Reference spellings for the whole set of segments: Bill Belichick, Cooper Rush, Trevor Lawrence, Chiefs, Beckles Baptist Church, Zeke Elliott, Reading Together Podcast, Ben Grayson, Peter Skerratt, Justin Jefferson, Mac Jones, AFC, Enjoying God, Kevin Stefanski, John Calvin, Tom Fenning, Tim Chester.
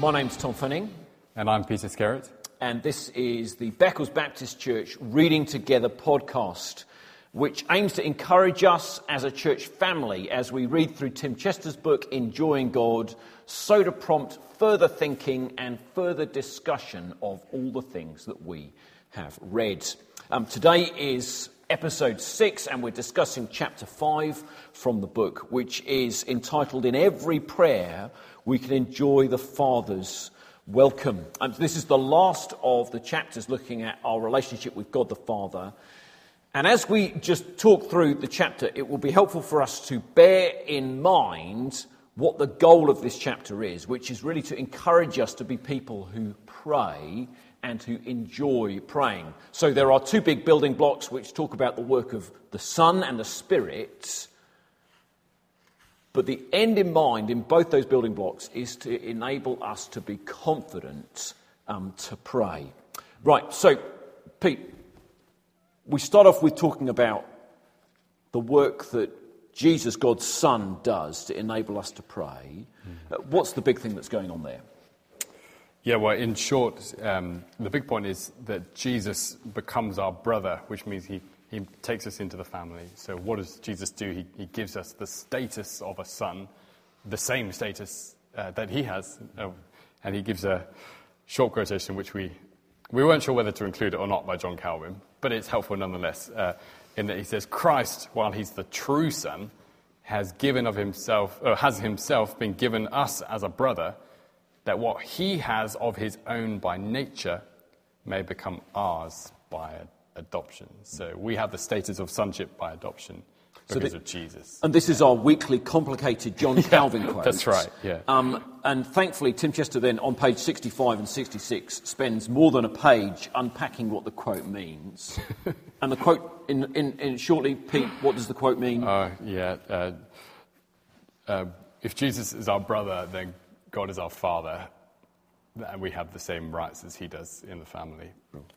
My name's Tom Fenning. And I'm Peter Skerratt. And this is the Beckles Baptist Church Reading Together Podcast, which aims to encourage us as a church family as we read through Tim Chester's book, Enjoying God, so to prompt further thinking and further discussion of all the things that we have read. Today is episode 6, and we're discussing chapter 5 from the book, which is entitled, In Every Prayer, We Can Enjoy the Father's Welcome. This is the last of the chapters looking at our relationship with God the Father. And as we just talk through the chapter, it will be helpful for us to bear in mind what the goal of this chapter is, which is really to encourage us to be people who pray and who enjoy praying. So there are two big building blocks which talk about the work of the Son and the Spirit. But the end in mind in both those building blocks is to enable us to be confident to pray. Right, so, Pete, we start off with talking about the work that Jesus, God's Son, does to enable us to pray. What's the big thing that's going on there? Yeah, well, in short, the big point is that Jesus becomes our brother, which means He takes us into the family. So what does Jesus do? He gives us the status of a son, the same status that he has. And he gives a short quotation, which we weren't sure whether to include it or not, by John Calvin. But it's helpful nonetheless, in that he says, Christ, while he's the true son, has himself been given us as a brother, that what he has of his own by nature may become ours by adoption. So we have the status of sonship by adoption because of Jesus. And this is our weekly complicated John Calvin quote. That's right, yeah. And thankfully, Tim Chester then, on page 65 and 66, spends more than a page unpacking what the quote means. And the quote, in shortly, Pete, what does the quote mean? If Jesus is our brother, then God is our father. And we have the same rights as he does in the family.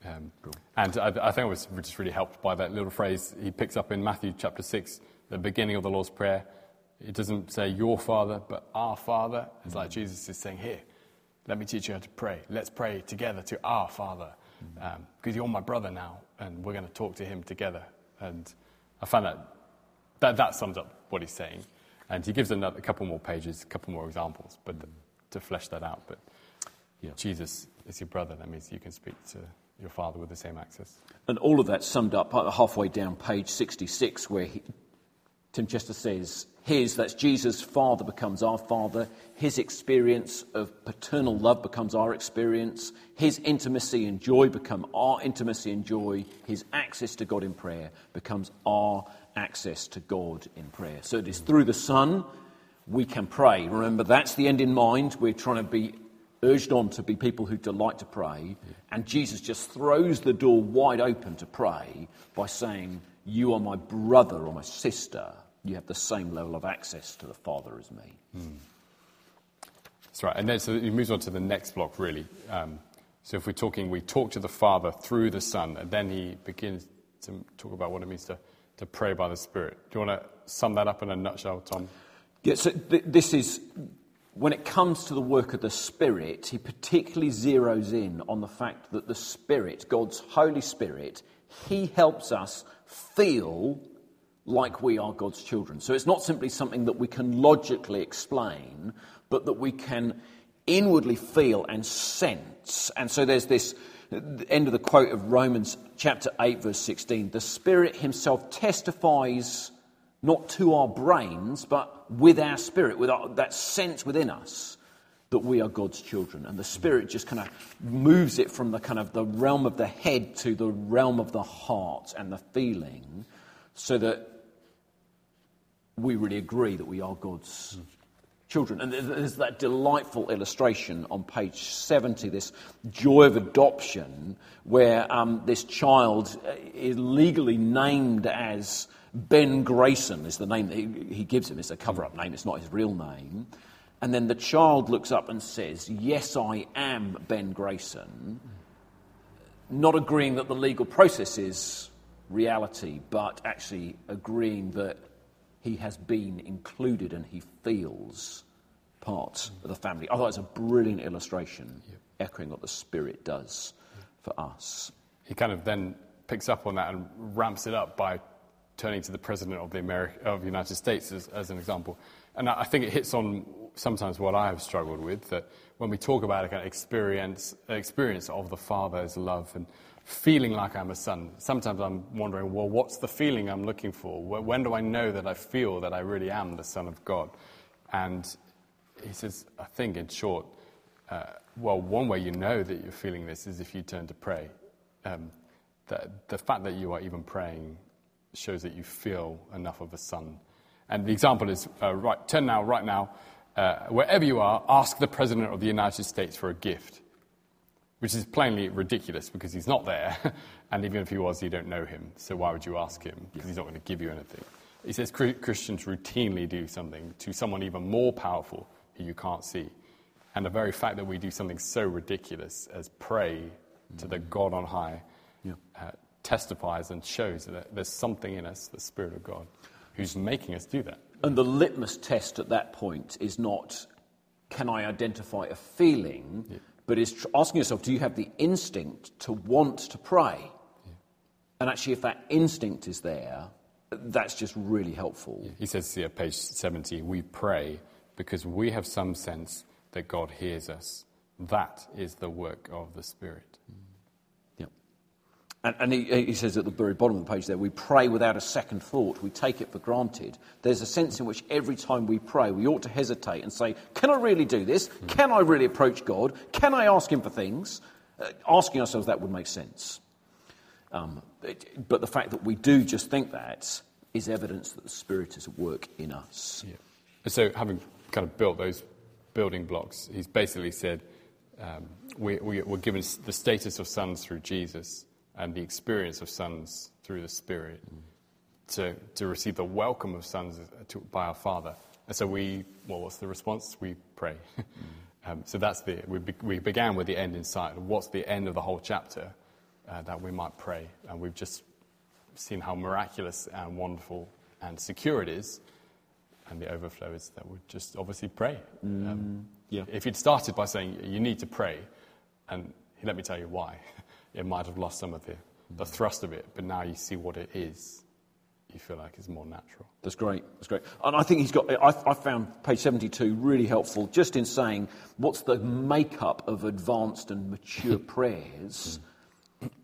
And I think I was just really helped by that little phrase he picks up in Matthew chapter 6, the beginning of the Lord's Prayer. It doesn't say your father, but our father. It's like Jesus is saying, here, let me teach you how to pray. Let's pray together to our father, because you're my brother now, and we're going to talk to him together. And I found that sums up what he's saying. And he gives a couple more pages, a couple more examples, but to flesh that out. But yeah. Jesus is your brother. That means you can speak to your father with the same access. And all of that summed up halfway down page 66, where Tim Chester says, that's Jesus' father becomes our father. His experience of paternal love becomes our experience. His intimacy and joy become our intimacy and joy. His access to God in prayer becomes our access to God in prayer. So it is through the Son we can pray. Remember, that's the end in mind. We're trying to be urged on to be people who delight to pray, and Jesus just throws the door wide open to pray by saying, you are my brother or my sister. You have the same level of access to the Father as me. That's right. And then so he moves on to the next block, really. So if we're talking, we talk to the Father through the Son, and then he begins to talk about what it means to pray by the Spirit. Do you want to sum that up in a nutshell, Tom? Yeah, so this is... When it comes to the work of the Spirit, he particularly zeroes in on the fact that the Spirit, God's Holy Spirit, he helps us feel like we are God's children. So it's not simply something that we can logically explain, but that we can inwardly feel and sense. And so there's this end of the quote of Romans chapter 8, verse 16, the Spirit himself testifies not to our brains, but with our spirit, with that sense within us that we are God's children. And the Spirit just kind of moves it from the kind of the realm of the head to the realm of the heart and the feeling, so that we really agree that we are God's children. And there's that delightful illustration on page 70, this joy of adoption, where this child is legally named as Ben Grayson is the name that he gives him. It's a cover-up name. It's not his real name. And then the child looks up and says, yes, I am Ben Grayson, not agreeing that the legal process is reality, but actually agreeing that he has been included and he feels parts of the family. I thought it was a brilliant illustration, echoing what the Spirit does for us. He kind of then picks up on that and ramps it up by turning to the President of the United States as an example. And I think it hits on sometimes what I have struggled with, that when we talk about an experience of the Father's love and feeling like I'm a son, sometimes I'm wondering, well, what's the feeling I'm looking for? When do I know that I feel that I really am the Son of God? And he says, I think in short, one way you know that you're feeling this is if you turn to pray. The fact that you are even praying shows that you feel enough of a son. And the example is, turn now, right now, wherever you are, ask the President of the United States for a gift, which is plainly ridiculous because he's not there. And even if he was, you don't know him. So why would you ask him? Because he's not going to give you anything. He says Christians routinely do something to someone even more powerful who you can't see. And the very fact that we do something so ridiculous as pray to the God on high testifies and shows that there's something in us, the Spirit of God, who's making us do that. And the litmus test at that point is not, can I identify a feeling, but is asking yourself, do you have the instinct to want to pray? And actually, if that instinct is there, that's just really helpful. He says here, page 70, we pray because we have some sense that God hears us. That is the work of the Spirit. And he says at the very bottom of the page there, we pray without a second thought. We take it for granted. There's a sense in which every time we pray, we ought to hesitate and say, can I really do this? Can I really approach God? Can I ask him for things? Asking ourselves that would make sense. But the fact that we do just think that is evidence that the Spirit is at work in us. Yeah. So having kind of built those building blocks, he's basically said we're given the status of sons through Jesus and the experience of sons through the Spirit to receive the welcome of sons by our Father. And so what's the response? We pray. So that's we began with the end in sight. What's the end of the whole chapter? That we might pray. And we've just seen how miraculous and wonderful and secure it is. And the overflow is that we just obviously pray. If he'd started by saying, you need to pray, and let me tell you why, it might have lost some of the thrust of it, but now you see what it is, you feel like it's more natural. That's great. And I think I found page 72 really helpful, just in saying, what's the makeup of advanced and mature prayers?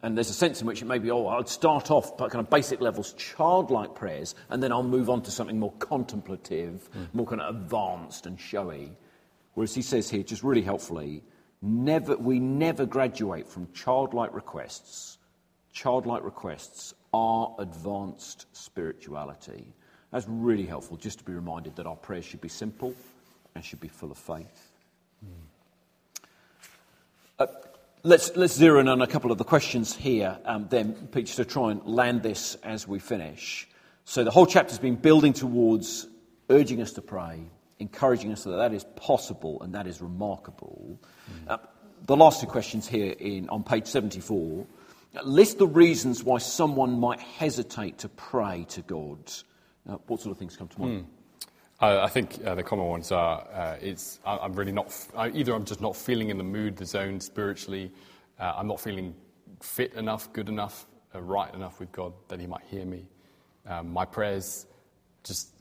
And there's a sense in which it may be, I'd start off by kind of basic levels, childlike prayers, and then I'll move on to something more contemplative, more kind of advanced and showy. Whereas he says here, just really helpfully, we never graduate from childlike requests. Childlike requests are advanced spirituality. That's really helpful, just to be reminded that our prayers should be simple and should be full of faith. Let's zero in on a couple of the questions here, then, Peter, to try and land this as we finish. So the whole chapter's been building towards urging us to pray, encouraging us that is possible and that is remarkable. The last two questions here on page 74. List the reasons why someone might hesitate to pray to God. What sort of things come to mind? I think the common ones are, I'm just not feeling in the mood, the zone spiritually. I'm not feeling fit enough, good enough, right enough with God that he might hear me. My prayers just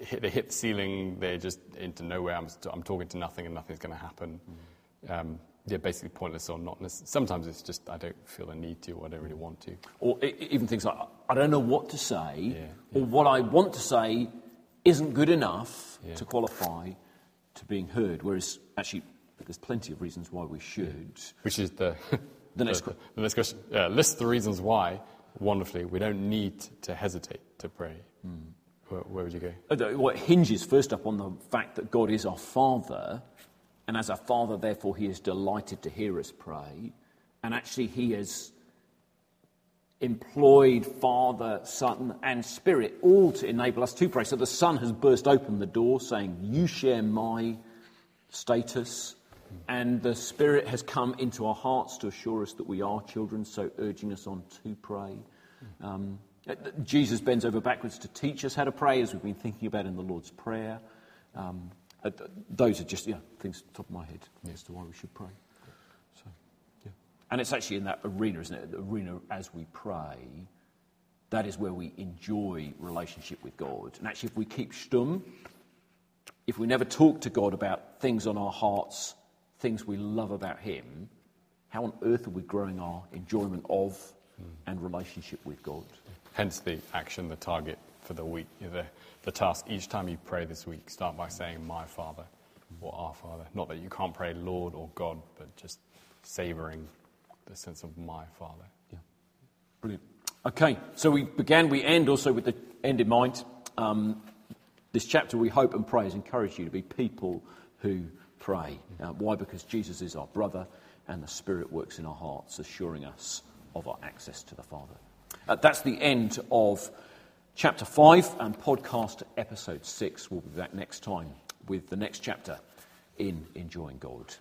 hit the ceiling. They're just into nowhere. I'm talking to nothing and nothing's going to happen. They're basically pointless or not. Sometimes it's just I don't feel the need to or I don't really want to. Or even things like, I don't know what to say or what I want to say isn't good enough to qualify to being heard, whereas actually there's plenty of reasons why we should. Which is the next question. List the reasons why, wonderfully, we don't need to hesitate to pray. Where would you go? Well, it hinges first up on the fact that God is our Father, and as our Father, therefore, he is delighted to hear us pray, and actually he is employed Father, Son, and Spirit, all to enable us to pray. So the Son has burst open the door, saying, you share my status, and the Spirit has come into our hearts to assure us that we are children, so urging us on to pray. Jesus bends over backwards to teach us how to pray, as we've been thinking about in the Lord's Prayer. Those are just things off the top of my head as to why we should pray. So, yeah. And it's actually in that arena, isn't it? The arena as we pray, that is where we enjoy relationship with God. And actually, if we keep stumm, if we never talk to God about things on our hearts, things we love about Him, how on earth are we growing our enjoyment of and relationship with God? Hence the action, the target for the week, the task. Each time you pray this week, start by saying, my Father or our Father. Not that you can't pray Lord or God, but just savouring the sense of my Father. Yeah, brilliant. Okay, so we end also with the end in mind. This chapter, we hope and pray, has encouraged you to be people who pray. Why? Because Jesus is our brother and the Spirit works in our hearts, assuring us of our access to the Father. That's the end of chapter 5 and podcast episode 6. We'll be back next time with the next chapter in Enjoying God.